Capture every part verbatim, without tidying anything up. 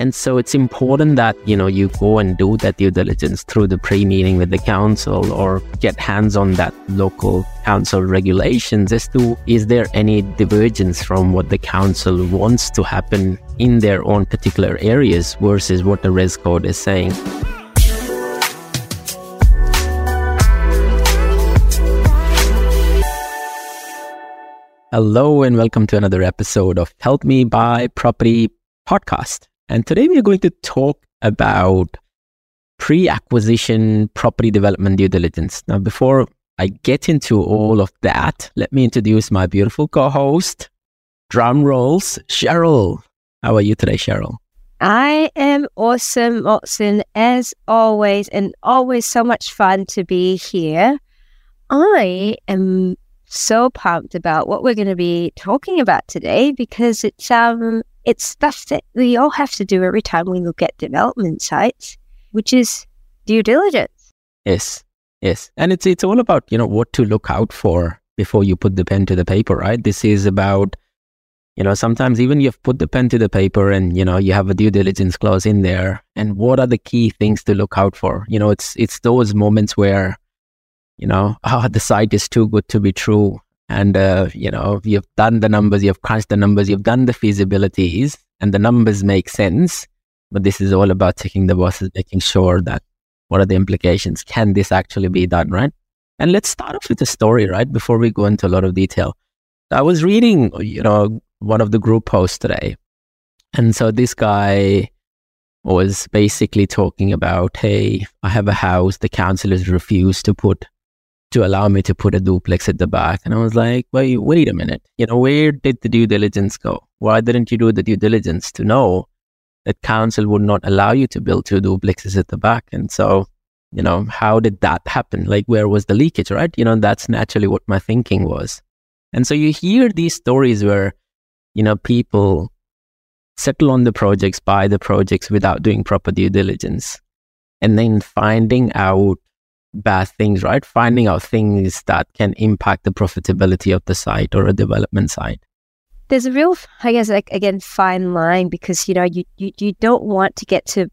And so it's important that, you know, you go and do that due diligence through the pre-meeting with the council, or get hands on that local council regulations as to, is there any divergence from what the council wants to happen in their own particular areas versus what the res code is saying? Hello and welcome to another episode of Help Me Buy Property Podcast. And today we are going to talk about pre-acquisition property development due diligence. Now, before I get into all of that, let me introduce my beautiful co-host, drum rolls, Cheryl. How are you today, Cheryl? I am awesome, Moxin, as always, and always so much fun to be here. I am so pumped about what we're going to be talking about today, because it's um. It's stuff that we all have to do every time we look at development sites, which is due diligence. Yes, yes. And it's it's all about, you know, what to look out for before you put the pen to the paper, right? This is about, you know, sometimes even you've put the pen to the paper and, you know, you have a due diligence clause in there. And what are the key things to look out for? You know, it's it's those moments where, you know, oh, the site is too good to be true. And, uh, you know, you've done the numbers, you've crunched the numbers, you've done the feasibilities, and the numbers make sense. But this is all about checking the boxes, making sure that what are the implications? Can this actually be done, right? And let's start off with a story, right, before we go into a lot of detail. I was reading, you know, one of the group posts today. And so this guy was basically talking about, hey, I have a house, the council has refused to put to allow me to put a duplex at the back. And I was like, wait, wait a minute, you know, where did the due diligence go? Why didn't you do the due diligence to know that council would not allow you to build two duplexes at the back? And so, you know, how did that happen? Like, where was the leakage, right? You know, that's naturally what my thinking was. And so you hear these stories where, you know, people settle on the projects, buy the projects without doing proper due diligence, and then finding out bad things, right? Finding out things that can impact the profitability of the site or a development site. There's a real, I guess, like, again, fine line, because, you know, you, you, you don't want to get to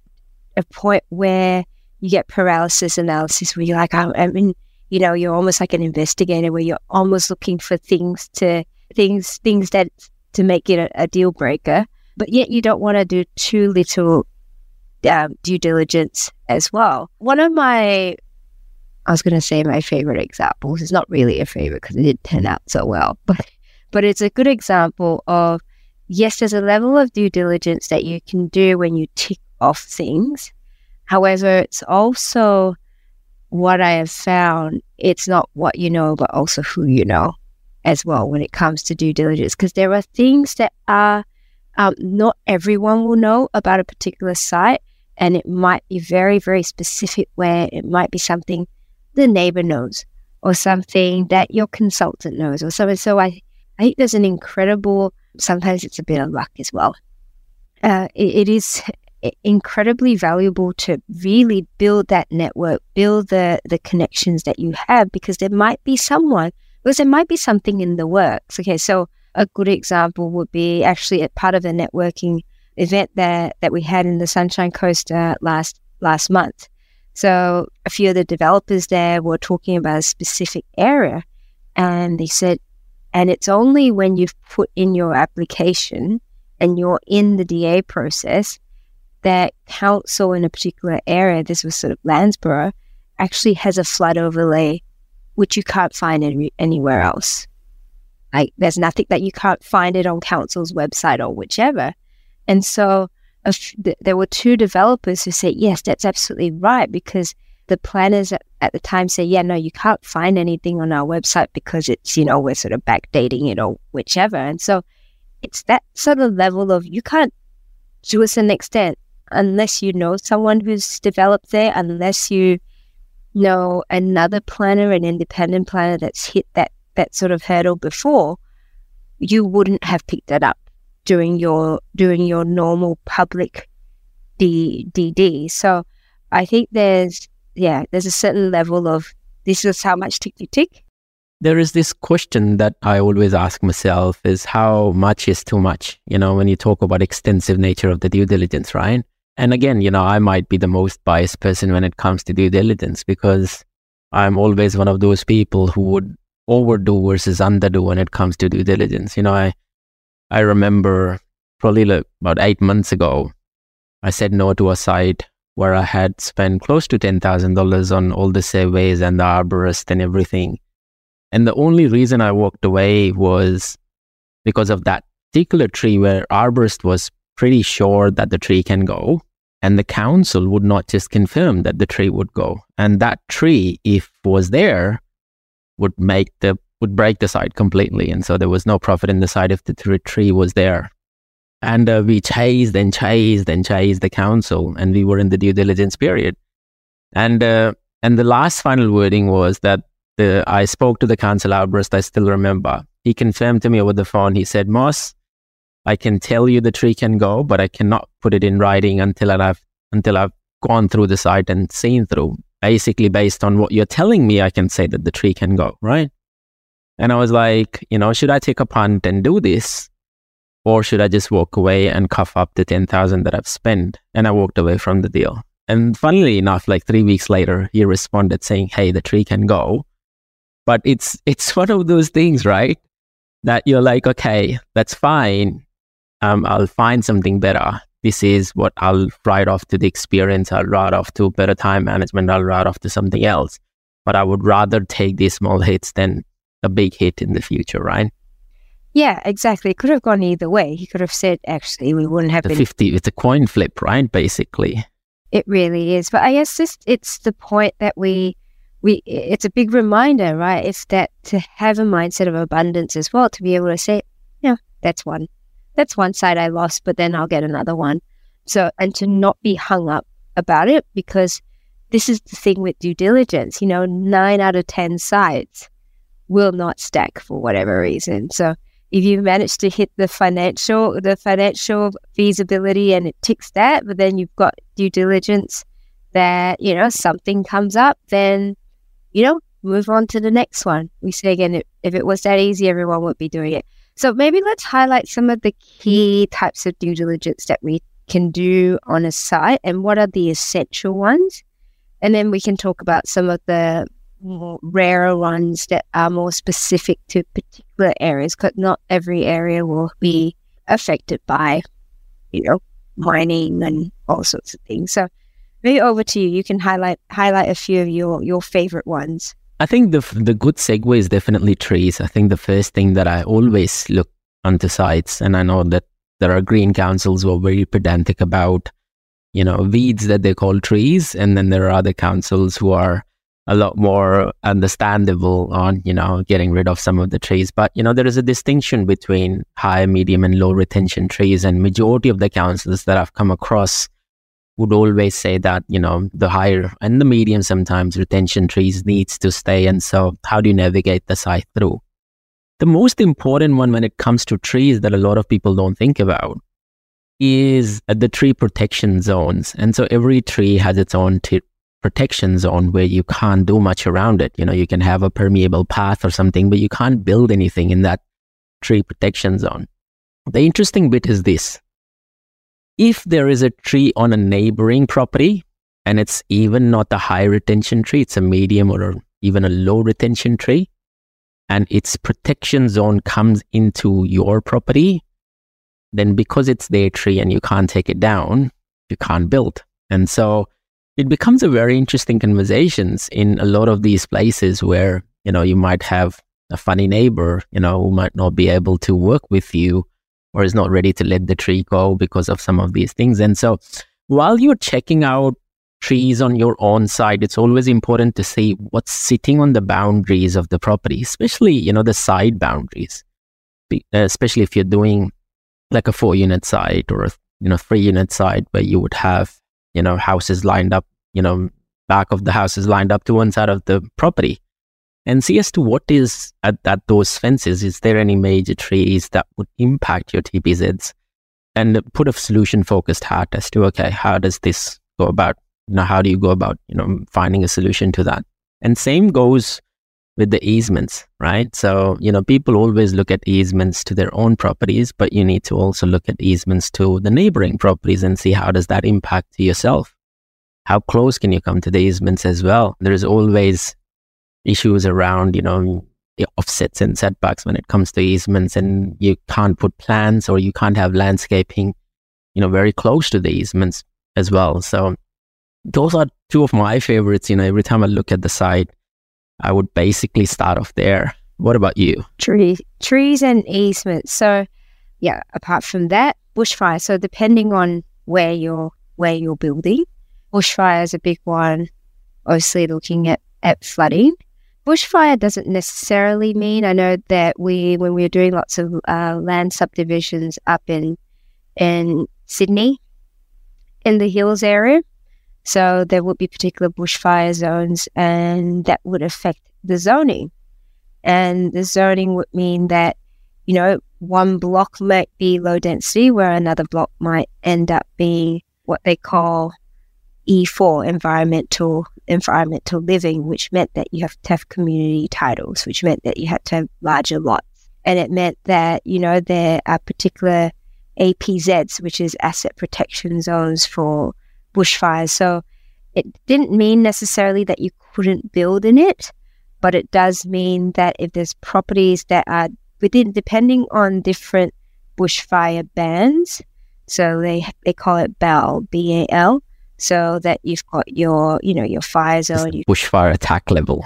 a point where you get paralysis analysis, where you're like, I, I mean, you know, you're almost like an investigator, where you're almost looking for things to, things, things that to make it a, a deal breaker, but yet you don't want to do too little um, due diligence as well. One of my I was going to say my favorite examples. It's not really a favorite because it didn't turn out so well, but but it's a good example of, yes, there's a level of due diligence that you can do when you tick off things. However, it's also what I have found. It's not what you know, but also who you know as well when it comes to due diligence, because there are things that are um, not everyone will know about a particular site, and it might be very, very specific, where it might be something the neighbor knows, or something that your consultant knows, or something. So I, I think there's an incredible, sometimes it's a bit of luck as well. Uh, it, it is incredibly valuable to really build that network, build the, the connections that you have, because there might be someone, because there might be something in the works. Okay, so a good example would be actually a part of the networking event that, that we had in the Sunshine Coast uh, last last month. So a few of the developers there were talking about a specific area, and they said, and it's only when you've put in your application and you're in the D A process that council in a particular area, this was sort of Lansborough, actually has a flood overlay, which you can't find any, anywhere else. Like, there's nothing that you can't find it on council's website or whichever. And so Uh, there were two developers who said, yes, that's absolutely right, because the planners at, at the time said, yeah, no, you can't find anything on our website because it's, you know, we're sort of backdating it or whichever. And so it's that sort of level of, you can't do it to an extent unless you know someone who's developed there, unless you know another planner, an independent planner that's hit that, that sort of hurdle before. You wouldn't have picked that up doing your doing your normal public D D. So I think there's yeah there's a certain level of, this is how much tick you tick, there is this question that I always ask myself is how much is too much? You know, when you talk about extensive nature of the due diligence, right? And again, you know, I might be the most biased person when it comes to due diligence because I'm always one of those people who would overdo versus underdo when it comes to due diligence. You know, I, I remember probably like about eight months ago, I said no to a site where I had spent close to ten thousand dollars on all the surveys and the arborist and everything. And the only reason I walked away was because of that particular tree where arborist was pretty sure that the tree can go and the council would not just confirm that the tree would go. And that tree, if was there, would make the, would break the site completely. And so there was no profit in the site if the tree was there. And uh, we chased and chased and chased the council, and we were in the due diligence period. And uh, and the last final wording was that the, I spoke to the council arborist. I still remember. He confirmed to me over the phone. He said, "Moss, I can tell you the tree can go, but I cannot put it in writing until I've until I've gone through the site and seen through. Basically, based on what you're telling me, I can say that the tree can go, right?" And I was like, you know, should I take a punt and do this? Or should I just walk away and cough up the ten thousand dollars that I've spent? And I walked away from the deal. And funnily enough, like three weeks later, he responded saying, "Hey, the tree can go." But it's it's one of those things, right? That you're like, okay, that's fine. Um, I'll find something better. This is what I'll write off to the experience. I'll write off to better time management. I'll write off to something else. But I would rather take these small hits than a big hit in the future, right? Yeah, exactly. It could have gone either way. He could have said, actually, we wouldn't have the been... fifty, it's a coin flip, right, basically? It really is. But I guess this, it's the point that we, we, it's a big reminder, right? It's that to have a mindset of abundance as well, to be able to say, yeah, that's one. That's one side I lost, but then I'll get another one. So, and to not be hung up about it, because this is the thing with due diligence, you know, nine out of ten sides will not stack for whatever reason. So, if you manage to hit the financial, the financial feasibility and it ticks that, but then you've got due diligence that, you know, something comes up, then, you know, move on to the next one. We say again, if it was that easy, everyone would be doing it. So maybe let's highlight some of the key types of due diligence that we can do on a site and what are the essential ones. And then we can talk about some of the more rarer ones that are more specific to particular areas, because not every area will be affected by, you know, mining and all sorts of things. So maybe over to you. You can highlight highlight a few of your your favorite ones. I think the the good segue is definitely trees. I think the first thing that I always look onto sites, and I know that there are green councils who are very pedantic about, you know, weeds that they call trees, and then there are other councils who are a lot more understandable on, you know, getting rid of some of the trees. But, you know, there is a distinction between high, medium and low retention trees. And majority of the councils that I've come across would always say that, you know, the higher and the medium sometimes retention trees needs to stay. And so how do you navigate the site through? The most important one when it comes to trees that a lot of people don't think about is the tree protection zones. And so every tree has its own t- protection zone where you can't do much around it. You know, you can have a permeable path or something, but you can't build anything in that tree protection zone. The interesting bit is this. If there is a tree on a neighboring property and it's even not a high retention tree, it's a medium or a, even a low retention tree, and its protection zone comes into your property, then because it's their tree and you can't take it down, you can't build. And so it becomes a very interesting conversations in a lot of these places where, you know, you might have a funny neighbor, you know, who might not be able to work with you or is not ready to let the tree go because of some of these things. And so while you're checking out trees on your own site, it's always important to see what's sitting on the boundaries of the property, especially, you know, the side boundaries, especially if you're doing like a four unit site or a, you know, three unit site where you would have, you know, houses lined up, you know, back of the houses lined up to one side of the property, and see as to what is at, at those fences. Is there any major trees that would impact your T P Zs? And put a solution focused heart as to, okay, how does this go about? You know, how do you go about, you know, finding a solution to that? And same goes with the easements, right? So, you know, people always look at easements to their own properties, but you need to also look at easements to the neighboring properties and see how does that impact yourself? How close can you come to the easements as well? There's always issues around, you know, the offsets and setbacks when it comes to easements, and you can't put plants or you can't have landscaping, you know, very close to the easements as well. So those are two of my favorites. You know, every time I look at the site, I would basically start off there. What about you? Trees, trees and easements. So yeah, apart from that, bushfire. So depending on where you're, where you're building, bushfire is a big one, obviously looking at, at flooding. Bushfire doesn't necessarily mean, I know that we, when we were doing lots of uh, land subdivisions up in, in Sydney, in the hills area, so there would be particular bushfire zones, and that would affect the zoning. And the zoning would mean that, you know, one block might be low density where another block might end up being what they call E four, environmental environmental living, which meant that you have to have community titles, which meant that you had to have larger lots. And it meant that, you know, there are particular A P Zs, which is asset protection zones for bushfires. So it didn't mean necessarily that you couldn't build in it, but it does mean that if there's properties that are within, depending on different bushfire bans, so they they call it B A L, B A L, so that you've got your, you know, your fire zone, your bushfire attack level.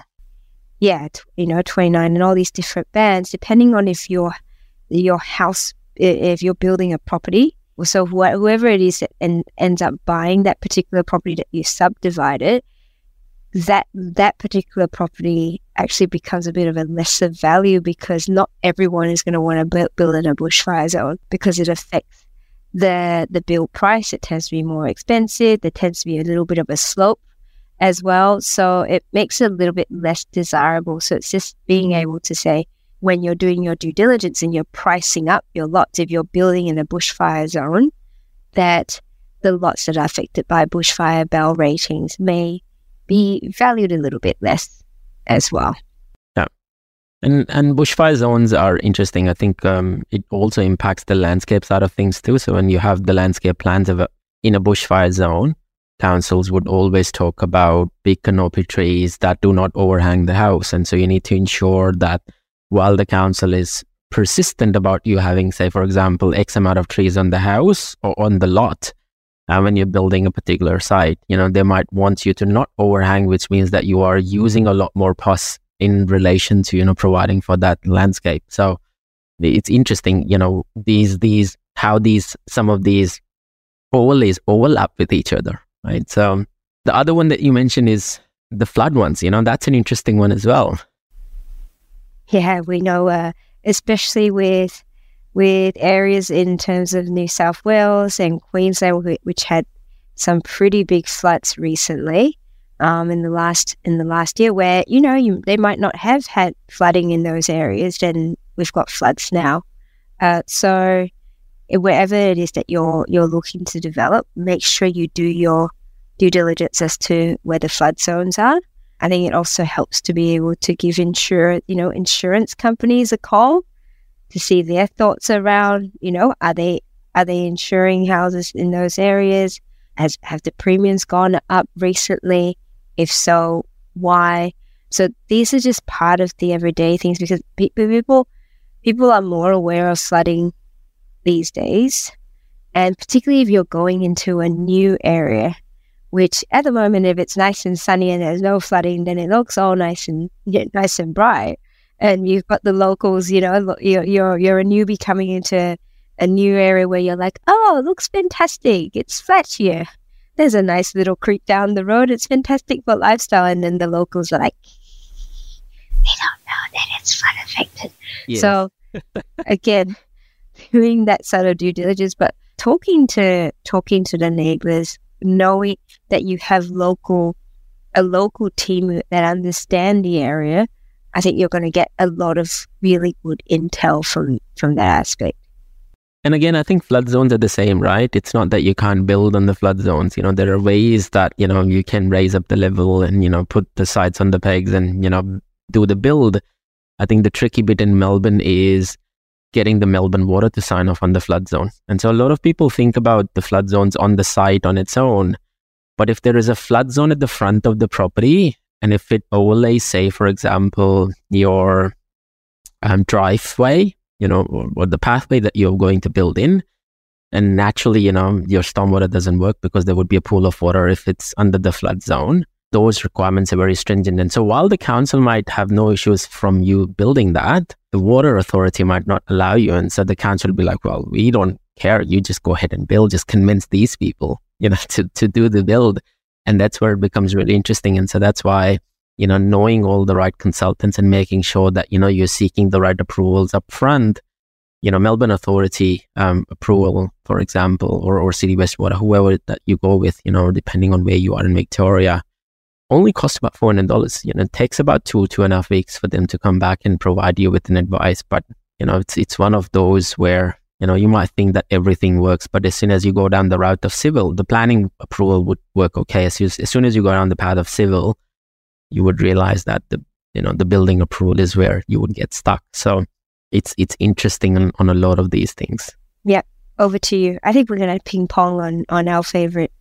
Yeah, t- you know, twenty-nine and all these different bands, depending on if your your house, if you're building a property. So wh- whoever it is that en- ends up buying that particular property that you subdivided, that that particular property actually becomes a bit of a lesser value, because not everyone is going to want to b- build in a bushfire zone, because it affects the the build price. It tends to be more expensive. There tends to be a little bit of a slope as well. So it makes it a little bit less desirable. So it's just being able to say, when you're doing your due diligence and you're pricing up your lots, if you're building in a bushfire zone, that the lots that are affected by bushfire B A L ratings may be valued a little bit less as well. Yeah, and and bushfire zones are interesting. I think um, it also impacts the landscape side of things too. So when you have the landscape plans of a, in a bushfire zone, councils would always talk about big canopy trees that do not overhang the house, and so you need to ensure that while the council is persistent about you having, say, for example, X amount of trees on the house or on the lot, and uh, when you're building a particular site, you know, they might want you to not overhang, which means that you are using a lot more P O S in relation to, you know, providing for that landscape. So it's interesting, you know, these, these, how these, some of these overlays overlap with each other, right? So the other one that you mentioned is the flood ones, you know, that's an interesting one as well. Yeah, we know, uh, especially with with areas in terms of New South Wales and Queensland, which had some pretty big floods recently um, in the last in the last year, where you know you, they might not have had flooding in those areas, then we've got floods now. Uh, so wherever it is that you're you're looking to develop, make sure you do your due diligence as to where the flood zones are. I think it also helps to be able to give insur- you know, insurance companies a call to see their thoughts around, you know, are they are they insuring houses in those areas? Has have the premiums gone up recently? If so, why? So these are just part of the everyday things, because people people are more aware of flooding these days, and particularly if you're going into a new area, which at the moment, if it's nice and sunny and there's no flooding, then it looks all nice and yeah, nice and bright. And you've got the locals, you know, you're, you're you're a newbie coming into a new area where you're like, oh, it looks fantastic. It's flat here. There's a nice little creek down the road. It's fantastic for lifestyle. And then the locals are like, they don't know that it's flood affected. Yes. So again, doing that sort of due diligence, but talking to talking to the neighbors, knowing that you have local a local team that understand the area, I think you're going to get a lot of really good intel from from that aspect. And again, I think flood zones are the same, right? It's not that you can't build on the flood zones. You know, there are ways that, you know, you can raise up the level and, you know, put the sites on the pegs and, you know, do the build. I think the tricky bit in Melbourne is getting the Melbourne Water to sign off on the flood zone. And so a lot of people think about the flood zones on the site on its own. But if there is a flood zone at the front of the property, and if it overlays, say, for example, your um, driveway, you know, or, or the pathway that you're going to build in, and naturally, you know, your stormwater doesn't work because there would be a pool of water if it's under the flood zone. Those requirements are very stringent. And so while the council might have no issues from you building that, the water authority might not allow you. And so the council will be like, well, we don't care. You just go ahead and build, just convince these people, you know, to, to do the build. And that's where it becomes really interesting. And so that's why, you know, knowing all the right consultants and making sure that, you know, you're seeking the right approvals up front, you know, Melbourne Authority um, approval, for example, or, or City Westwater, whoever that you go with, you know, depending on where you are in Victoria, only costs about four hundred dollars. You know, it takes about two, two and a half weeks for them to come back and provide you with an advice. But, you know, it's it's one of those where, you know, you might think that everything works, but as soon as you go down the route of civil, the planning approval would work okay. As, you, as soon as you go down the path of civil, you would realize that the, you know, the building approval is where you would get stuck. So it's it's interesting on, on a lot of these things. Yeah, over to you. I think we're going to ping pong on, on our favorite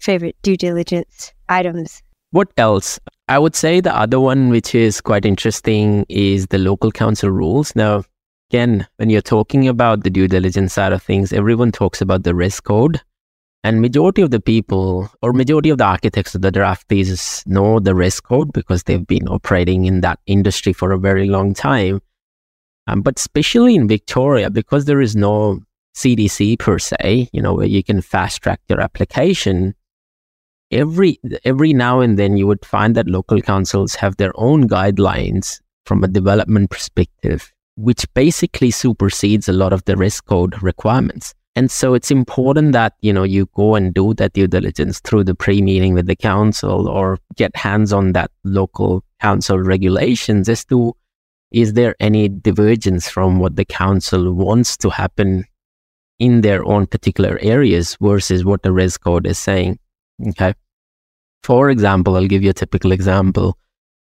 favorite due diligence items. What else? I would say the other one, which is quite interesting, is the local council rules. Now, again, when you're talking about the due diligence side of things, everyone talks about the risk code, and majority of the people or majority of the architects or the draftees know the risk code because they've been operating in that industry for a very long time. Um, but especially in Victoria, because there is no C D C per se, you know, where you can fast track your application, every every now and then you would find that local councils have their own guidelines from a development perspective, which basically supersedes a lot of the risk code requirements. And so it's important that, you know, you go and do that due diligence through the pre-meeting with the council or get hands on that local council regulations as to, is there any divergence from what the council wants to happen in their own particular areas versus what the risk code is saying? Okay. For example, I'll give you a typical example.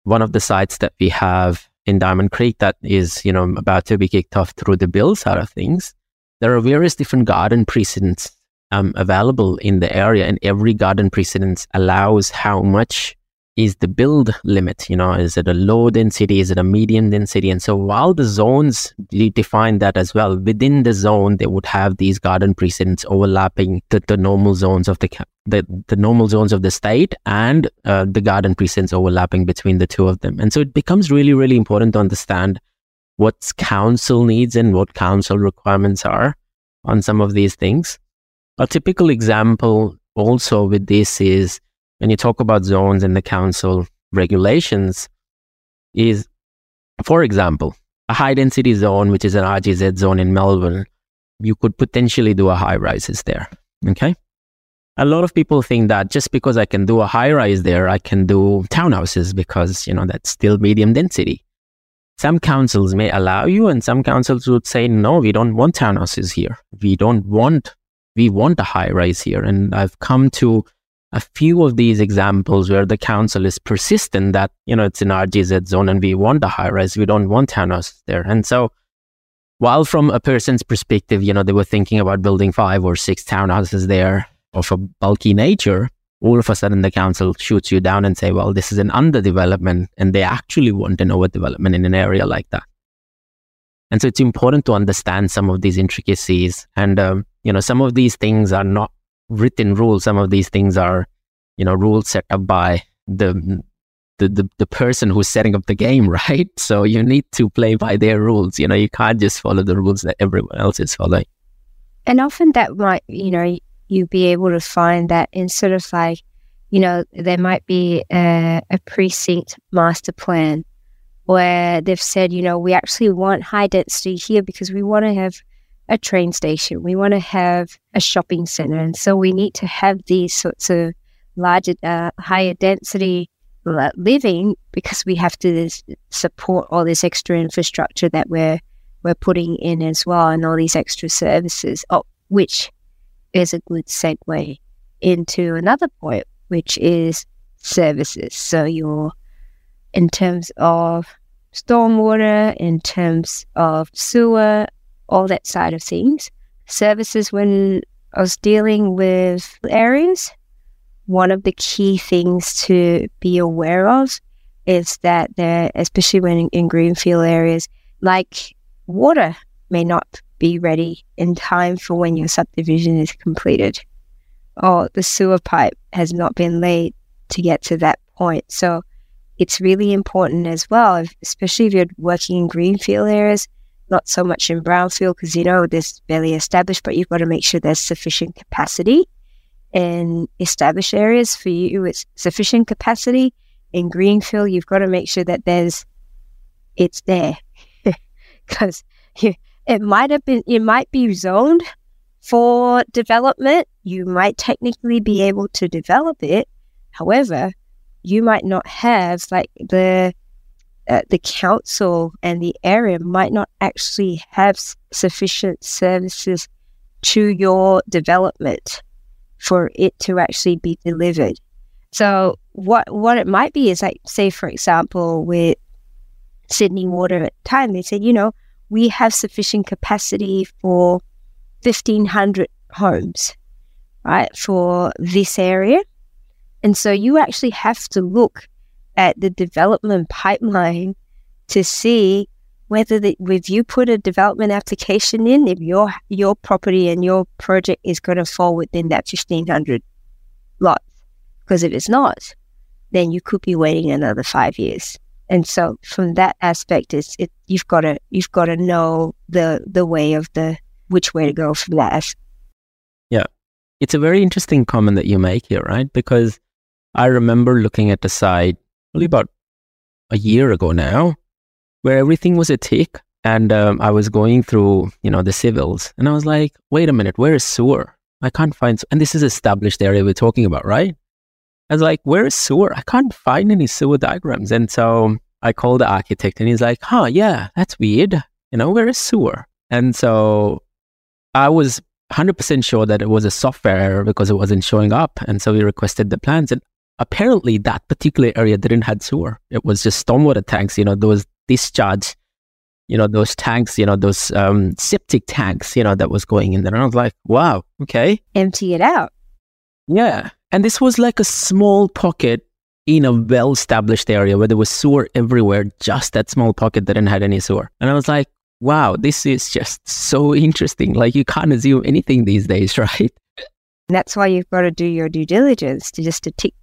One of the sites that we have in Diamond Creek that is, you know, about to be kicked off through the bill side of things, there are various different garden precedents um, available in the area, and every garden precedent allows how much is the build limit. You know, is it a low density? Is it a medium density? And so while the zones, you define that as well, within the zone, they would have these garden precedents overlapping the, the normal zones of the, the the normal zones of the state and uh, the garden precedents overlapping between the two of them. And so it becomes really, really important to understand what council needs and what council requirements are on some of these things. A typical example also with this is, when you talk about zones and the council regulations, is, for example, a high density zone, which is an R G Z zone in Melbourne, you could potentially do a high rises there. Okay. A lot of people think that just because I can do a high rise there, I can do townhouses because, you know, that's still medium density. Some councils may allow you, and some councils would say, no, we don't want townhouses here. We don't want, we want a high rise here. And I've come to a few of these examples where the council is persistent that, you know, it's an R G Z zone and we want a high rise, we don't want townhouses there. And so while from a person's perspective, you know, they were thinking about building five or six townhouses there of a bulky nature, all of a sudden the council shoots you down and say, well, this is an underdevelopment, and they actually want an overdevelopment in an area like that. And so it's important to understand some of these intricacies. And, um, you know, some of these things are not written rules. Some of these things are, you know, rules set up by the, the the the person who's setting up the game, right? So you need to play by their rules. You know, you can't just follow the rules that everyone else is following. And often that might, you know, you'll be able to find that in sort of like, you know, there might be a, a precinct master plan where they've said, you know, we actually want high density here because we want to have a train station, we want to have a shopping center, and so we need to have these sorts of larger, uh, higher density living because we have to support all this extra infrastructure that we're we're putting in as well, and all these extra services. Oh, which is a good segue into another point, which is services. So you're in terms of stormwater, in terms of sewer, all that side of things. Services, when I was dealing with areas, one of the key things to be aware of is that there, especially when in greenfield areas, like water may not be ready in time for when your subdivision is completed, or the sewer pipe has not been laid to get to that point. So it's really important as well, if, especially if you're working in greenfield areas, not so much in brownfield, because you know there's barely established, but you've got to make sure there's sufficient capacity in established areas. For you, it's sufficient capacity. In greenfield, you've got to make sure that there's it's there, because it might have been it might be zoned for development. You might technically be able to develop it, however, you might not have like the uh, the council and the area might not actually have s- sufficient services to your development for it to actually be delivered. So what what it might be is, like, say for example with Sydney Water at the time, they said, you know, we have sufficient capacity for fifteen hundred homes, right, for this area. And so you actually have to look at the development pipeline to see whether the, if you put a development application in, if your your property and your project is going to fall within that fifteen hundred lots. Because if it's not, then you could be waiting another five years. And so from that aspect, it's it you've got to you've got to know the the way of the which way to go from that. Yeah, it's a very interesting comment that you make here, right? Because I remember looking at the site probably about a year ago now, where everything was a tick, and um, I was going through, you know, the civils, and I was like, wait a minute, where is sewer? I can't find, and this is established area we're talking about, right? I was like, where is sewer? I can't find any sewer diagrams. And so I called the architect and he's like, huh, yeah, that's weird. You know, where is sewer? And so I was one hundred percent sure that it was a software error because it wasn't showing up. And so we requested the plans. And apparently that particular area didn't have sewer. It was just stormwater tanks, you know, those discharge, you know, those tanks, you know, those um, septic tanks, you know, that was going in there. And I was like, wow, okay. Empty it out. Yeah. And this was like a small pocket in a well-established area where there was sewer everywhere, just that small pocket that didn't have any sewer. And I was like, wow, this is just so interesting. Like, you can't assume anything these days, right? That's why you've got to do your due diligence to just to tick,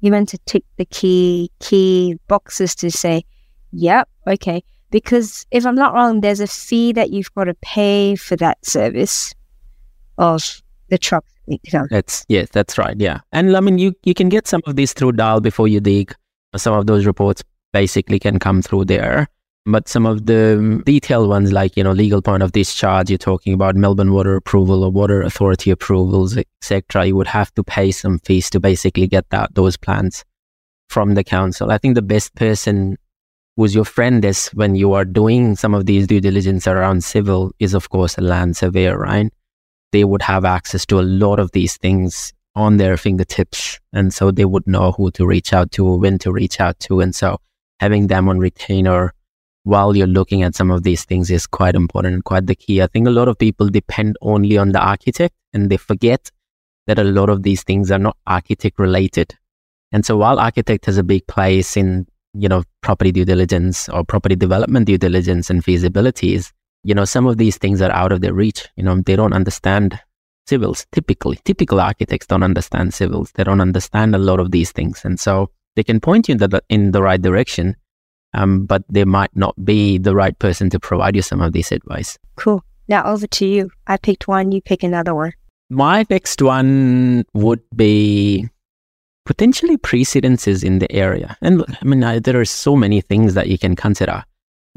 you meant to tick the key, key boxes to say, yep, okay. Because if I'm not wrong, there's a fee that you've got to pay for that service of the truck. Yeah. That's yes, that's right. Yeah, and I mean, you, you can get some of these through D A L before you dig. Some of those reports basically can come through there, but some of the detailed ones, like, you know, legal point of discharge, you're talking about Melbourne Water approval or Water Authority approvals, et cetera. You would have to pay some fees to basically get that those plans from the council. I think the best person who's your friend is when you are doing some of these due diligence around civil is, of course, a land surveyor, right? They would have access to a lot of these things on their fingertips. And so they would know who to reach out to, when to reach out to. And so having them on retainer while you're looking at some of these things is quite important and quite the key. I think a lot of people depend only on the architect and they forget that a lot of these things are not architect related. And so while architect has a big place in, you know, property due diligence or property development due diligence and feasibilities, you know, some of these things are out of their reach. You know, they don't understand civils. Typically, typical architects don't understand civils. They don't understand a lot of these things. And so they can point you in the, in the right direction, um, but they might not be the right person to provide you some of this advice. Cool. Now over to you. I picked one, you pick another one. My next one would be potentially precedences in the area. And I mean, I, there are so many things that you can consider.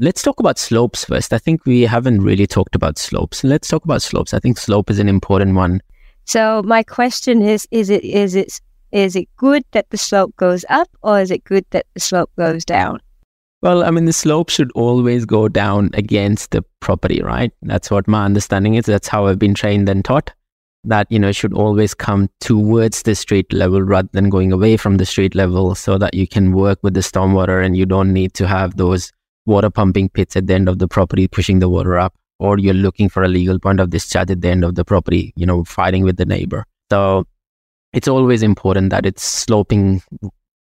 Let's talk about slopes first. I think we haven't really talked about slopes. Let's talk about slopes. I think slope is an important one. So my question is, is it is it is it good that the slope goes up or is it good that the slope goes down? Well, I mean, the slope should always go down against the property, right? That's what my understanding is. That's how I've been trained and taught, that, you know, it should always come towards the street level rather than going away from the street level so that you can work with the stormwater and you don't need to have those water pumping pits at the end of the property, pushing the water up, or you're looking for a legal point of discharge at the end of the property, you know, fighting with the neighbor. So it's always important that it's sloping,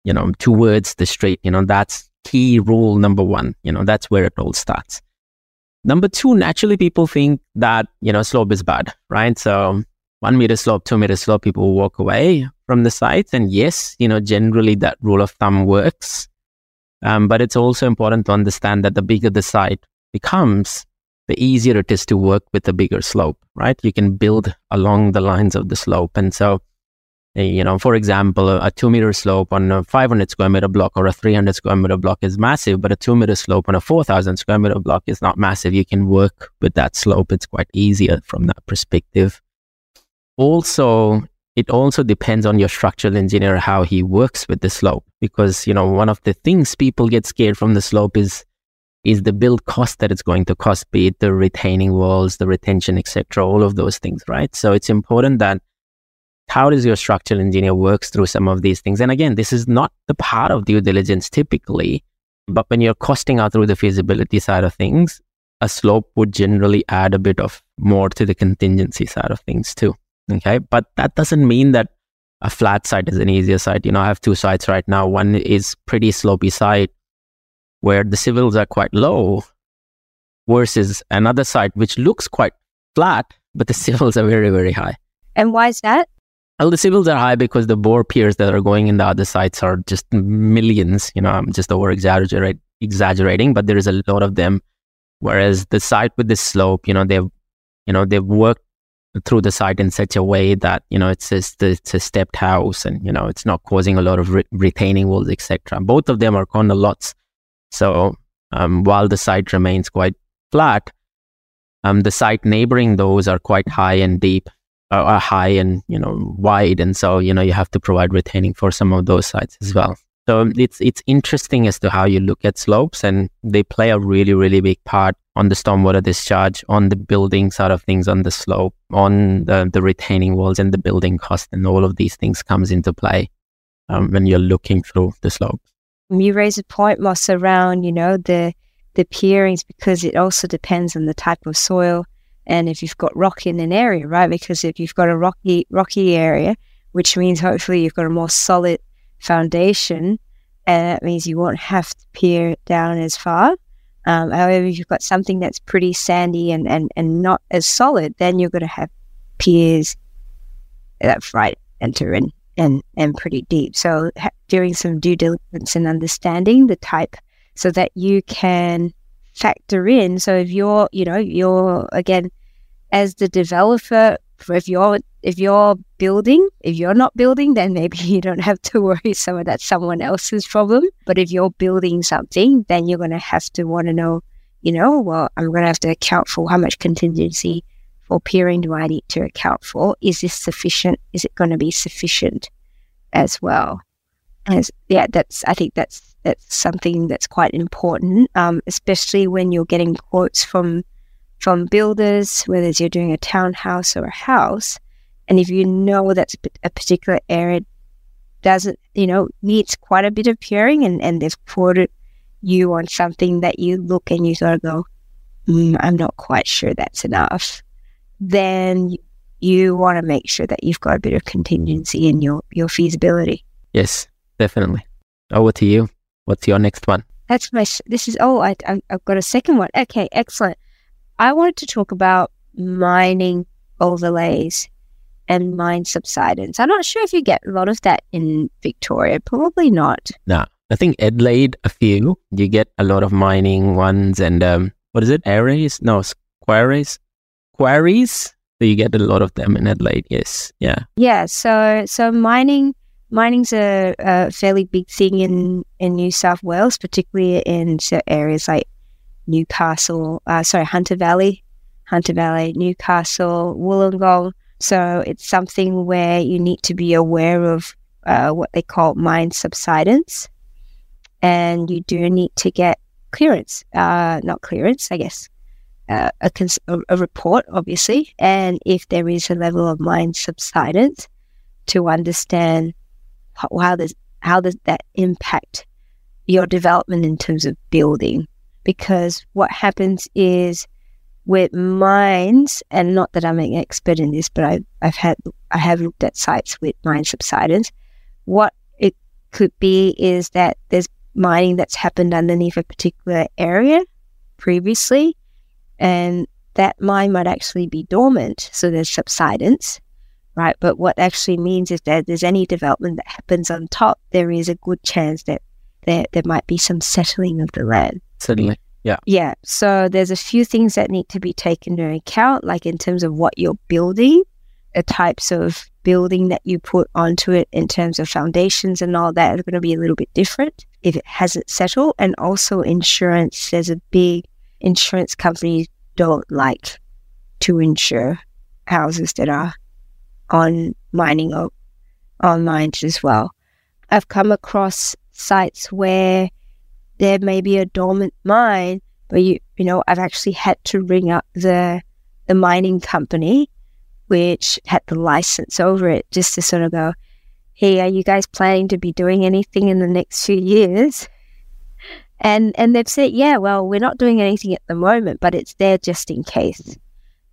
you know, towards the street. You know, that's key rule number one. You know, that's where it all starts. Number two, naturally people think that, you know, slope is bad, right? So one meter slope, two meter slope, people walk away from the site. And yes, you know, generally that rule of thumb works. Um, but it's also important to understand that the bigger the site becomes, the easier it is to work with a bigger slope, right? You can build along the lines of the slope. And so, you know, for example, a, a two meter slope on a five hundred square meter block or a three hundred square meter block is massive, but a two meter slope on a four thousand square meter block is not massive. You can work with that slope. It's quite easier from that perspective. Also, it also depends on your structural engineer, how he works with the slope, because, you know, one of the things people get scared from the slope is is the build cost that it's going to cost, be it the retaining walls, the retention, et cetera, all of those things, right? So it's important that how does your structural engineer works through some of these things? And again, this is not the part of due diligence typically, but when you're costing out through the feasibility side of things, a slope would generally add a bit of more to the contingency side of things too, okay? But that doesn't mean that a flat site is an easier site. You know, I have two sites right now. One is pretty slopey site, where the civils are quite low, versus another site which looks quite flat, but the civils are very, very high. And why is that? Well, the civils are high because the bore piers that are going in the other sites are just millions. You know, I'm just over exaggerate, exaggerating, but there is a lot of them. Whereas the site with the slope, you know, they've, you know, they've worked through the site in such a way that, you know, it's just, it's a stepped house, and, you know, it's not causing a lot of re- retaining walls, et cetera. Both of them are corner lots. So um, while the site remains quite flat, um, the site neighboring those are quite high and deep, uh, are high and, you know, wide. And so, you know, you have to provide retaining for some of those sites as well. So it's it's interesting as to how you look at slopes, and they play a really, really big part on the stormwater discharge, on the building side of things, on the slope, on the, the retaining walls and the building cost, and all of these things comes into play um, when you're looking through the slope. You raise a point, Moss, around, you know, the the pierings, because it also depends on the type of soil and if you've got rock in an area, right? Because if you've got a rocky rocky area, which means hopefully you've got a more solid foundation, and that means you won't have to pier down as far. Um, however, if you've got something that's pretty sandy and, and, and not as solid, then you're going to have piers that's right enter in. And, and pretty deep. So ha- doing some due diligence and understanding the type so that you can factor in. So if you're, you know, you're, again, as the developer, if you're, if you're building, if you're not building, then maybe you don't have to worry so much, that's someone else's problem. But if you're building something, then you're going to have to want to know, you know, well, I'm going to have to account for how much contingency or peering do I need to account for? Is this sufficient? Is it going to be sufficient as well? As yeah, that's I think that's that's something that's quite important, um, especially when you're getting quotes from from builders, whether you're doing a townhouse or a house, and if you know that a particular area doesn't, you know, needs quite a bit of peering, and and they've quoted you on something that you look and you sort of go, mm, I'm not quite sure that's enough. Then you want to make sure that you've got a bit of contingency in your, your feasibility. Yes, definitely. Over to you. What's your next one? That's my, this is, oh, I, I've got a second one. Okay, excellent. I wanted to talk about mining overlays and mine subsidence. I'm not sure if you get a lot of that in Victoria. Probably not. No, I think Adelaide, a few. You get a lot of mining ones and, um, what is it? Areas? No, squares. Quarries, so you get a lot of them in Adelaide. Yes, yeah, yeah. So, so mining, mining's a, a fairly big thing in, in New South Wales, particularly in areas like Newcastle, uh, sorry, Hunter Valley, Hunter Valley, Newcastle, Wollongong. So it's something where you need to be aware of uh, what they call mine subsidence, and you do need to get clearance, uh, not clearance, I guess. Uh, a, cons- a report, obviously, and if there is a level of mine subsidence, to understand how, how does how does that impact your development in terms of building. because what happens is with mines, and not that I'm an expert in this, but I, I've had I have looked at sites with mine subsidence. What it could be is that there's mining that's happened underneath a particular area previously, and that mine might actually be dormant, so there's subsidence, right? But what actually means is that there's any development that happens on top, there is a good chance that there, there might be some settling of the land. Certainly, yeah. Yeah, so there's a few things that need to be taken into account, like in terms of what you're building, the types of building that you put onto it in terms of foundations and all that are going to be a little bit different if it hasn't settled. And also insurance, there's a big insurance company don't like to insure houses that are on mining or on mines as well. I've come across sites where there may be a dormant mine, but you you know, I've actually had to ring up the the mining company which had the license over it just to sort of go, hey, are you guys planning to be doing anything in the next few years? And and they've said, yeah, well, we're not doing anything at the moment, but it's there just in case.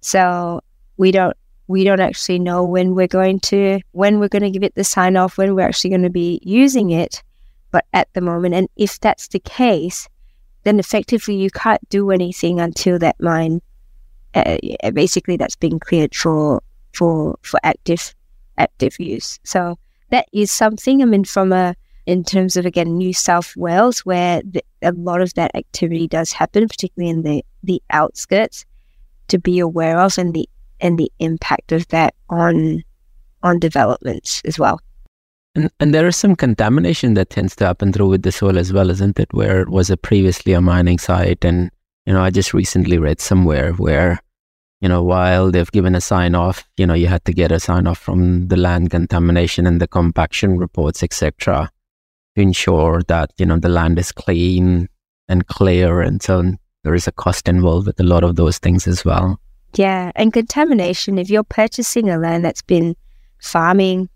So we don't we don't actually know when we're going to when we're going to give it the sign off, when we're actually going to be using it, but at the moment. And if that's the case, then effectively you can't do anything until that mine, uh, basically that's been cleared for for for active active use. So that is something. I mean, from a in terms of, again, New South Wales, where the, a lot of that activity does happen, particularly in the, the outskirts, to be aware of and the and the impact of that on on developments as well. And, and there is some contamination that tends to happen through with the soil as well, isn't it? Where it was a previously a mining site, and you know, I just recently read somewhere where, you know, while they've given a sign off, you know, you had to get a sign off from the land contamination and the compaction reports, et cetera, to ensure that, you know, the land is clean and clear. And so there is a cost involved with a lot of those things as well. Yeah. And contamination, if you're purchasing a land that's been farming,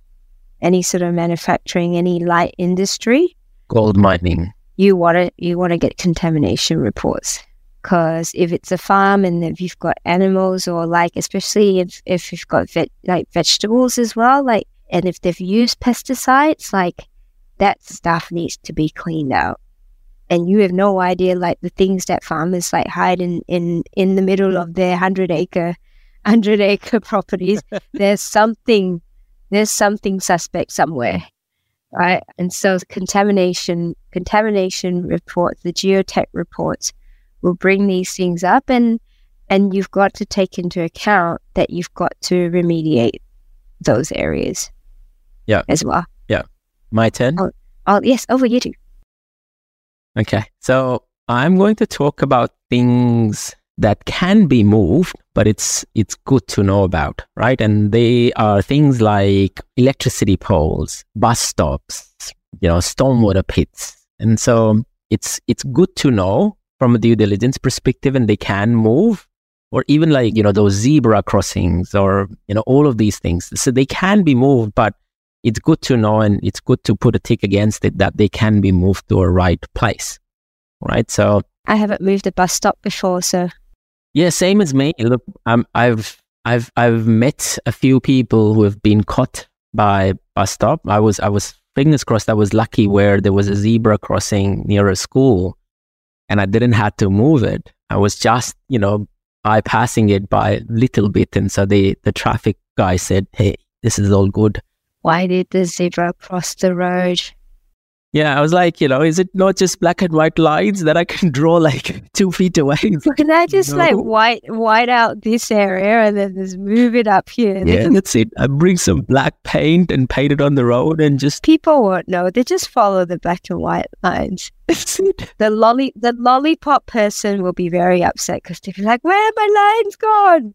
any sort of manufacturing, any light industry, gold mining, you want to, you want to get contamination reports. Because if it's a farm and if you've got animals, or like, especially if, if you've got ve- like vegetables as well, like, and if they've used pesticides, like, that stuff needs to be cleaned out. And you have no idea, like, the things that farmers like hide in, in, in the middle of their one hundred acre properties. There's something, there's something suspect somewhere, right? And so contamination, contamination reports, the geotech reports will bring these things up, and, and you've got to take into account that you've got to remediate those areas. Yeah. As well. My turn? Oh, oh, yes, over you too. Okay, so I'm going to talk about things that can be moved, but it's it's good to know about, right? And they are things like electricity poles, bus stops, you know, stormwater pits. And so it's it's good to know from a due diligence perspective, and they can move, or even like, you know, those zebra crossings or, you know, all of these things. So they can be moved, but it's good to know, and it's good to put a tick against it that they can be moved to a right place, right? So I haven't moved a bus stop before, so yeah, same as me. Look, um, I've I've I've met a few people who have been caught by bus stop. I was I was fingers crossed. I was lucky where there was a zebra crossing near a school, and I didn't have to move it. I was just, you know, bypassing it by little bit, and so the the traffic guy said, "Hey, this is all good. Why did the zebra cross the road?" Yeah, I was like, you know, is it not just black and white lines that I can draw like two feet away? Like, can I just no. like white white out this area and then just move it up here? Yeah, that's it. I bring some black paint and paint it on the road and just... People won't know. They just follow the black and white lines. That's it. The, lolly, the lollipop person will be very upset because they'll be like, where are my lines gone?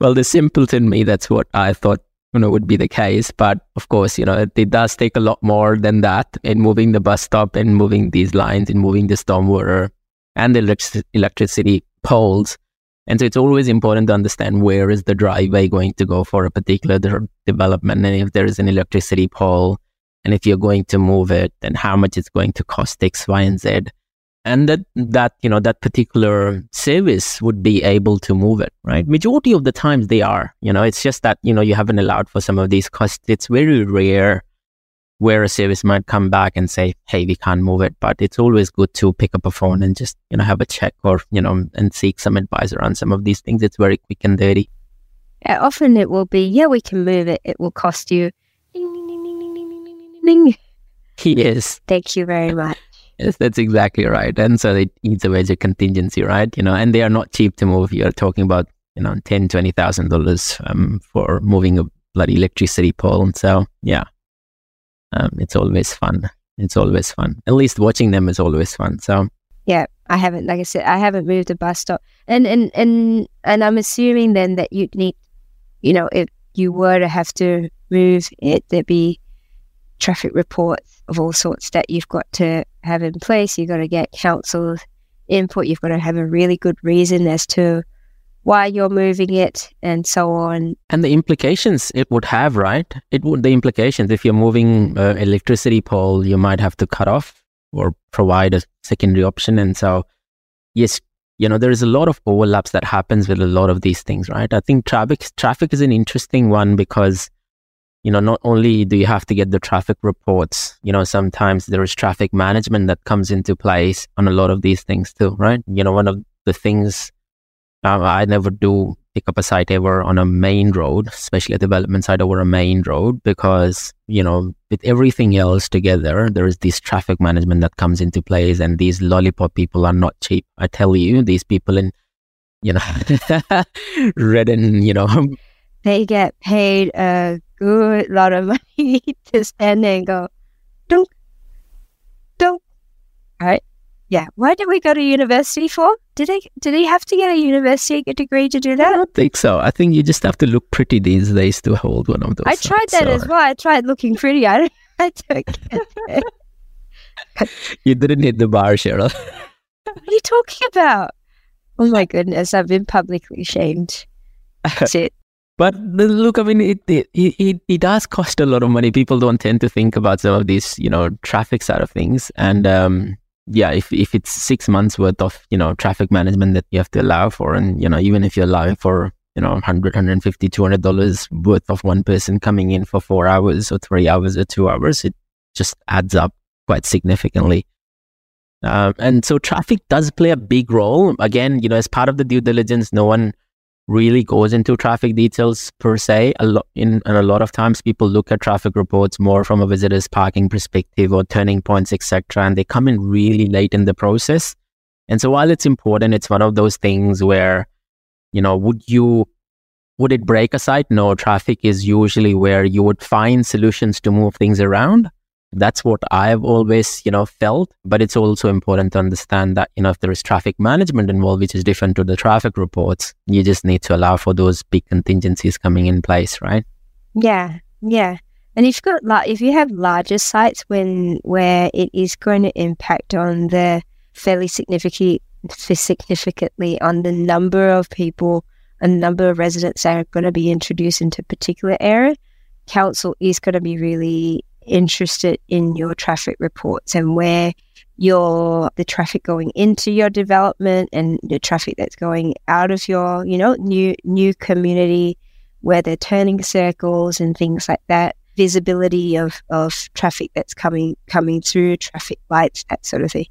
Well, the simpleton me, that's what I thought, you know, would be the case. But of course, you know, it, it does take a lot more than that in moving the bus stop and moving these lines and moving the stormwater and the electric- electricity poles. And so it's always important to understand where is the driveway going to go for a particular de- development, and if there is an electricity pole, and if you're going to move it, and how much it's going to cost X, Y, and Z. and that, that, you know, that particular service would be able to move it, right? Majority of the times they are, you know, it's just that, you know, you haven't allowed for some of these costs. It's very rare where a service might come back and say, hey, we can't move it. But it's always good to pick up a phone and just, you know, have a check or, you know, and seek some advice around some of these things. It's very quick and dirty. Yeah, often it will be, yeah, we can move it. It will cost you. Ding, ding, ding, ding, ding, ding, ding, ding, ding. Yes. Thank you very much. Yes, that's exactly right. And so it eats away your contingency, right? You know, and they are not cheap to move. You're talking about, you know, ten thousand dollars, twenty thousand dollars um, for moving a bloody electricity pole. And so, yeah. Um, it's always fun. It's always fun. At least watching them is always fun. So yeah, I haven't, like I said, I haven't moved a bus stop. And and and, and I'm assuming then that you'd need, you know, if you were to have to move it, there'd be traffic reports of all sorts that you've got to have in place. You've got to get council input. You've got to have a really good reason as to why you're moving it and so on. And the implications it would have, right? It would, the implications, if you're moving uh, electricity pole, you might have to cut off or provide a secondary option. And so, yes, you know, there is a lot of overlaps that happens with a lot of these things, right? I think traffic, traffic is an interesting one because, you know, not only do you have to get the traffic reports, you know, sometimes there is traffic management that comes into place on a lot of these things too, right? You know, one of the things Um, I never do pick up a site ever on a main road, especially a development site over a main road, because, you know, with everything else together, there is this traffic management that comes into place, and these lollipop people are not cheap. I tell you, these people in, you know, red and, you know. They get paid a good lot of money to stand there and go, dunk, dunk. All right. Yeah, why did we go to university for? Did they, did they have to get a university degree to do that? I don't think so. I think you just have to look pretty these days to hold one of those. I tried that or... as well. I tried looking pretty. I don't, I don't get it. You didn't hit the bar, Cheryl. What are you talking about? Oh my goodness, I've been publicly shamed. That's it. But look, I mean, it, it it it does cost a lot of money. People don't tend to think about some of these, you know, traffic side of things. And, um, yeah, if if it's six months worth of, you know, traffic management that you have to allow for, and, you know, even if you're allowing for, you know, one hundred dollars, one hundred fifty dollars, two hundred dollars worth of one person coming in for four hours or three hours or two hours, it just adds up quite significantly. Um, and so traffic does play a big role. Again, you know, as part of the due diligence, no one really goes into traffic details per se. A lot in and a lot of times people look at traffic reports more from a visitor's parking perspective or turning points, et cetera, and they come in really late in the process. And so while it's important, it's one of those things where, you know, would you would it break a site? No, traffic is usually where you would find solutions to move things around. That's what I've always, you know, felt. But it's also important to understand that, you know, if there is traffic management involved, which is different to the traffic reports, you just need to allow for those big contingencies coming in place, right? Yeah, yeah. And if you've got, if you have larger sites when where it is going to impact on the fairly significant, significantly on the number of people, a number of residents that are going to be introduced into a particular area, council is going to be really interested in your traffic reports and where your the traffic going into your development and the traffic that's going out of your, you know, new new community, where they're turning circles and things like that, visibility of of traffic that's coming coming through, traffic lights, that sort of thing.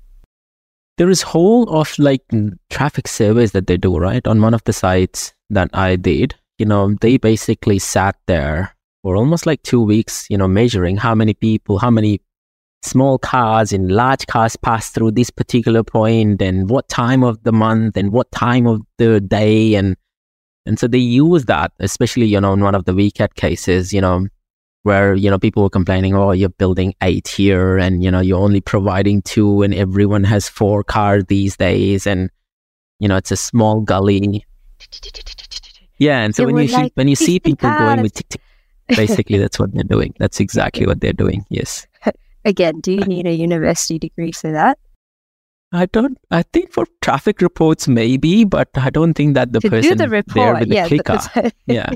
There is whole of like traffic surveys that they do, right? On one of the sites that I did, you know, they basically sat there for almost like two weeks, you know, measuring how many people, how many small cars and large cars pass through this particular point, and what time of the month and what time of the day. And and so they use that, especially, you know, in one of the V CAT cases, you know, where, you know, people were complaining, oh, you're building eight here and, you know, you're only providing two and everyone has four cars these days. And, you know, it's a small gully. Yeah. And so when you, like, see, when you see people going with tick, tick, basically, that's what they're doing. That's exactly what they're doing. Yes. Again, do you need a university degree for that? I don't. I think for traffic reports, maybe, but I don't think that the to person do the report, there with the yeah, clicker. The person... yeah.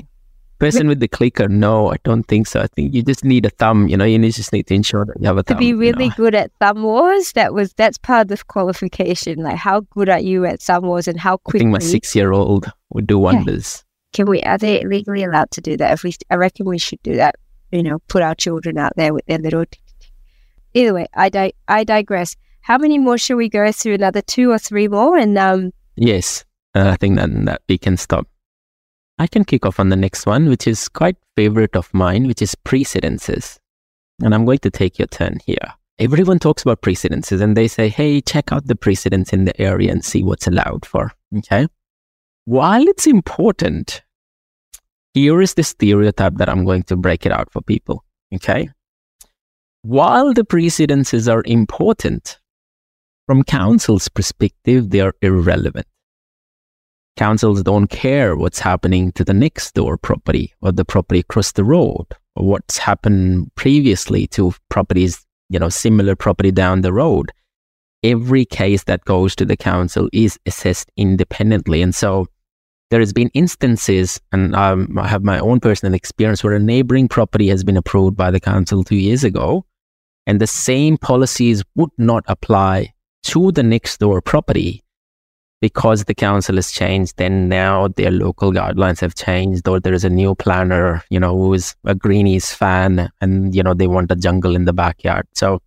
person with the clicker, no, I don't think so. I think you just need a thumb, you know, you just need to ensure that you have a thumb. To be really you know. good at thumb wars, that was, that's part of the qualification. Like, how good are you at thumb wars and how quickly? I think my six-year-old would do wonders. Can we, are they legally allowed to do that? If we, I reckon we should do that, you know, put our children out there with their little... Either way, I di- I digress. How many more should we go through? Another two or three more? And um, Yes, uh, I think that, that we can stop. I can kick off on the next one, which is quite favorite of mine, which is precedences. And I'm going to take your turn here. Everyone talks about precedences and they say, hey, check out the precedents in the area and see what's allowed for. Okay. While it's important, here is the stereotype that I'm going to break it out for people. Okay. While the precedences are important, from council's perspective, they are irrelevant. Councils don't care what's happening to the next door property or the property across the road or what's happened previously to properties, you know, similar property down the road. Every case that goes to the council is assessed independently. And so there has been instances, and um, I have my own personal experience, where a neighboring property has been approved by the council two years ago, and the same policies would not apply to the next door property. Because the council has changed, then now their local guidelines have changed, or there is a new planner, you know, who is a greenies fan and, you know, they want a jungle in the backyard. So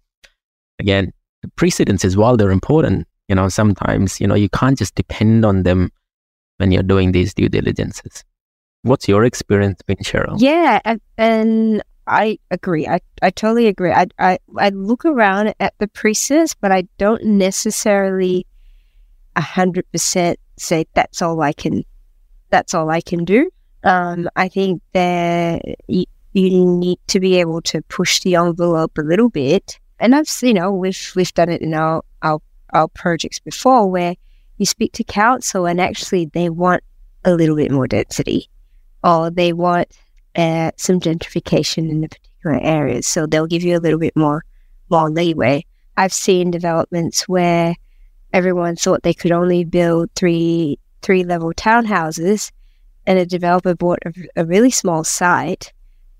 again, the precedences, while they're important, you know, sometimes, you know, you can't just depend on them when you're doing these due diligences. What's your experience been, Cheryl? Yeah, I, and I agree. I, I totally agree. I, I, I look around at the precedents, but I don't necessarily... A hundred percent say that's all I can. That's all I can do. Um, I think that you, you need to be able to push the envelope a little bit. And I've, you know, we've we've done it in our our, our projects before, where you speak to council and actually they want a little bit more density, or they want uh, some gentrification in the particular areas. So they'll give you a little bit more more leeway. I've seen developments where everyone thought they could only build three three-level townhouses, and a developer bought a, a really small site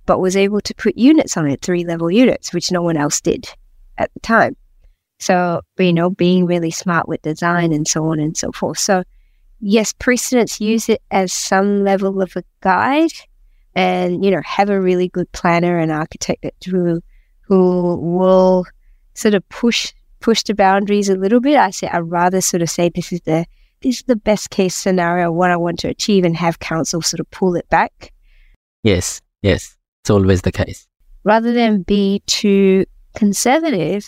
but was able to put units on it, three-level units, which no one else did at the time. So, you know, being really smart with design and so on and so forth. So, yes, precedents, use it as some level of a guide and, you know, have a really good planner and architect who, who will sort of push... push the boundaries a little bit. I say I'd rather sort of say this is the this is the best case scenario, what I want to achieve, and have council sort of pull it back. Yes, yes, it's always the case. Rather than be too conservative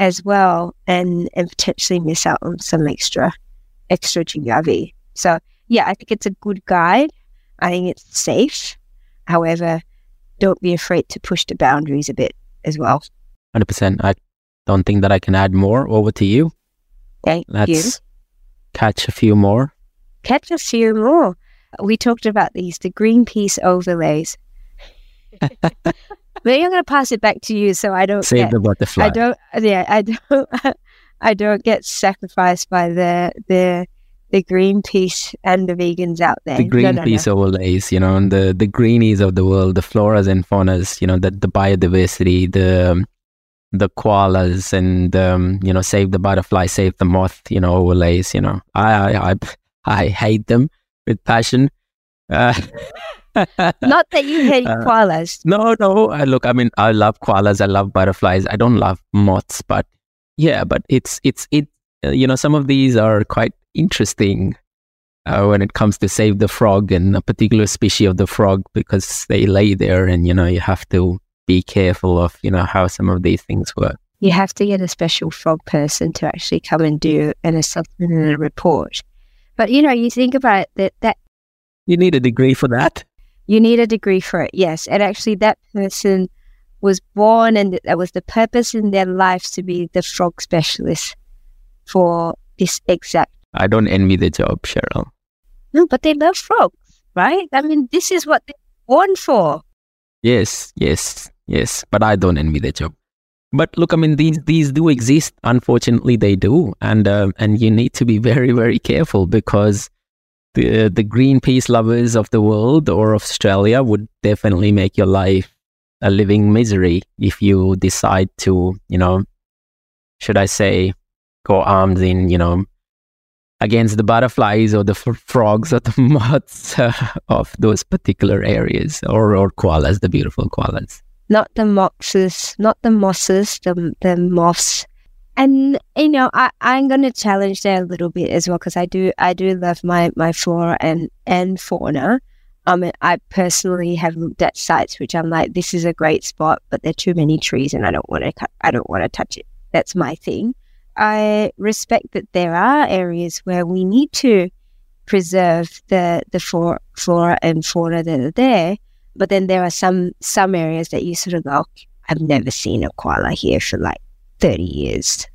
as well, and and potentially miss out on some extra extra G R V. So yeah, I think it's a good guide. I think it's safe. However, don't be afraid to push the boundaries a bit as well. Hundred percent. I. Don't think that I can add more. Over to you. Thank Let's you. Let's catch a few more. Catch a few more. We talked about these, the Greenpeace overlays. Maybe I'm going to pass it back to you so I don't Save get, the butterfly. I don't, yeah, I don't, I don't get sacrificed by the, the, the Greenpeace and the vegans out there. The Greenpeace no, no, no. overlays, you know, and the, the greenies of the world, the floras and faunas, you know, the, the biodiversity, the... the koalas and, um, you know, save the butterfly, save the moth, you know, overlays, you know, I, I, I, I hate them with passion. Uh, Not that you hate uh, koalas. No, no. I, look, I mean, I love koalas. I love butterflies. I don't love moths, but yeah, but it's, it's, it, uh, you know, some of these are quite interesting uh, when it comes to save the frog and a particular species of the frog, because they lay there and, you know, you have to be careful of, you know, how some of these things work. You have to get a special frog person to actually come and do an assessment and a report. But, you know, you think about it, that, that... You need a degree for that. You need a degree for it, yes. And actually that person was born and that was the purpose in their life to be the frog specialist for this exact... I don't envy the job, Cheryl. No, but they love frogs, right? I mean, this is what they're born for. Yes, yes, yes. But I don't envy the job. But look, I mean, these these do exist. Unfortunately, they do. And uh, and you need to be very, very careful because the, the Greenpeace lovers of the world or of Australia would definitely make your life a living misery if you decide to, you know, should I say, go armed in, you know, against the butterflies or the f- frogs or the moths uh, of those particular areas, or, or koalas, the beautiful koalas. Not the moxes, not the mosses, the, the moths. And, you know, I, I'm going to challenge that a little bit as well, because I do I do love my, my flora and, and fauna. I mean, I personally have looked at sites which I'm like, this is a great spot, but there are too many trees and I don't want to I don't want to touch it. That's my thing. I respect that there are areas where we need to preserve the the flora, flora and fauna that are there, but then there are some some areas that you sort of go, I've never seen a koala here for like thirty years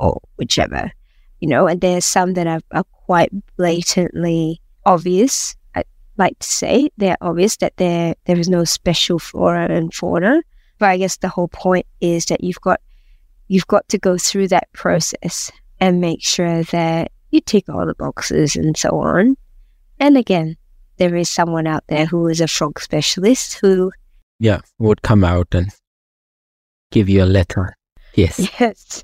or whichever, you know, and there's some that are, are quite blatantly obvious. I like to say they're obvious that there there is no special flora and fauna, but I guess the whole point is that you've got You've got to go through that process and make sure that you tick all the boxes and so on. And again, there is someone out there who is a frog specialist who... Yeah, would come out and give you a letter. Yes. Yes.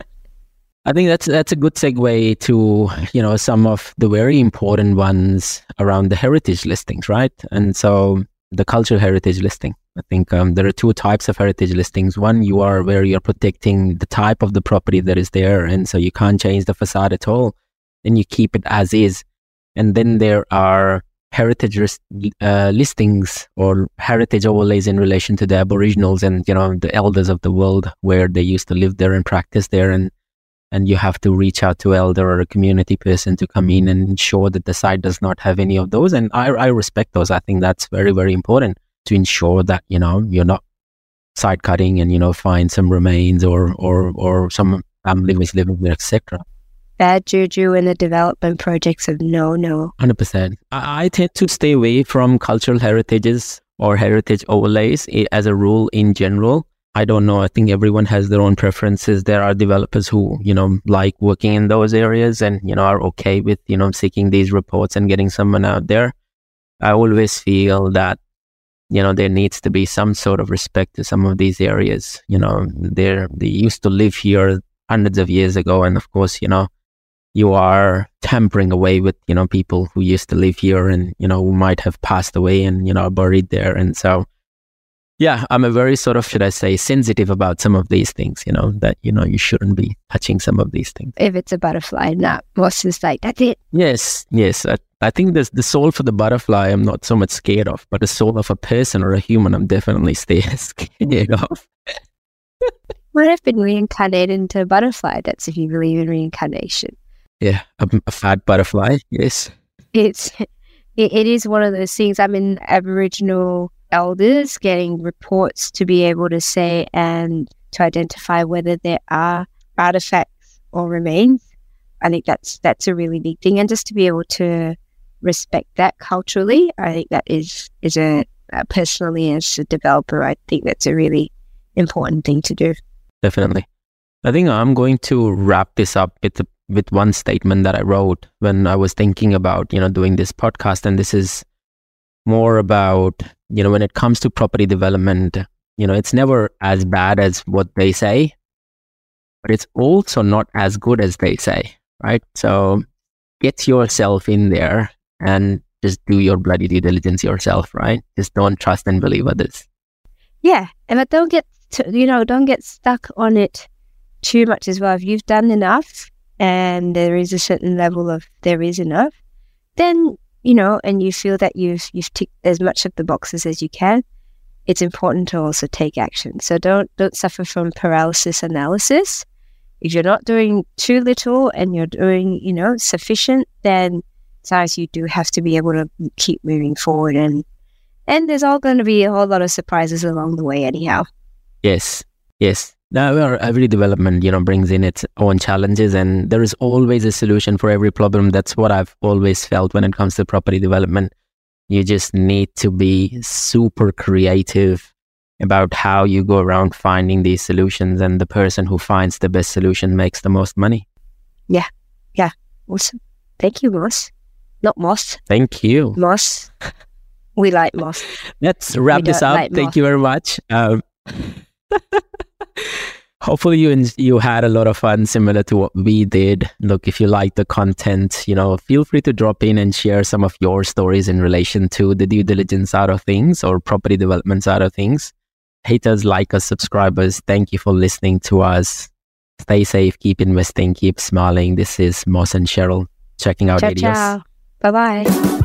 I think that's that's a good segue to, you know, some of the very important ones around the heritage listings, right? And so the cultural heritage listing. I think um, there are two types of heritage listings. One, you are where you're protecting the type of the property that is there, and so you can't change the facade at all, and you keep it as is. And then there are heritage uh, listings or heritage overlays in relation to the Aboriginals and, you know, the elders of the world, where they used to live there and practice there, and and you have to reach out to elder or a community person to come in and ensure that the site does not have any of those. And I, I respect those. I think that's very, very important, to ensure that, you know, you're not side cutting and, you know, find some remains or or or some family which living there, et cetera. Bad juju in the development projects of no, no. one hundred percent. I, I tend to stay away from cultural heritages or heritage overlays as a rule in general. I don't know. I think everyone has their own preferences. There are developers who, you know, like working in those areas and, you know, are okay with, you know, seeking these reports and getting someone out there. I always feel that, you know, there needs to be some sort of respect to some of these areas. You know, they they used to live here hundreds of years ago. And of course, you know, you are tampering away with, you know, people who used to live here and, you know, who might have passed away and, you know, are buried there. And so, yeah, I'm a very sort of, should I say, sensitive about some of these things, you know, that, you know, you shouldn't be touching some of these things. If it's a butterfly, nah, most is like, that's it. Yes, yes. I, I think there's the soul for the butterfly I'm not so much scared of, but the soul of a person or a human I'm definitely scared of. What if been reincarnated into a butterfly? That's if you believe in reincarnation. Yeah, a, a fat butterfly, yes. It's, it, it is one of those things. I'm in Aboriginal... elders getting reports to be able to say and to identify whether there are artifacts or remains. I think that's that's a really big thing, and just to be able to respect that culturally, I think that is is a uh, personally as a developer, I think that's a really important thing to do. Definitely. I think I'm going to wrap this up with the, with one statement that I wrote when I was thinking about, you know, doing this podcast, and this is more about, you know, when it comes to property development, you know, it's never as bad as what they say, but it's also not as good as they say, right? So get yourself in there and just do your bloody due diligence yourself, right? Just don't trust and believe others. Yeah. And but don't get, to, you know, don't get stuck on it too much as well. If you've done enough and there is a certain level of there is enough, then, you know, and you feel that you've you've ticked as much of the boxes as you can, it's important to also take action. So don't don't suffer from paralysis analysis. If you're not doing too little and you're doing, you know, sufficient, then sometimes you do have to be able to keep moving forward, and and there's all going to be a whole lot of surprises along the way anyhow. Yes, yes. Now, every development, you know, brings in its own challenges, and there is always a solution for every problem. That's what I've always felt when it comes to property development. You just need to be super creative about how you go around finding these solutions, and the person who finds the best solution makes the most money. Yeah. Yeah. Awesome. Thank you, Ross. not moss. Thank you. Moss. We like moss. Let's wrap we this up. Like Thank moss. you very much. Um, hopefully you you had a lot of fun similar to what we did. Look, if you like the content, you know, feel free to drop in and share some of your stories in relation to the due diligence side of things or property development side of things. Haters, like us, subscribers, thank you for listening to us. Stay safe, keep investing, keep smiling. This is Moss and Cheryl checking out ciao, A D S. Ciao. Bye-bye.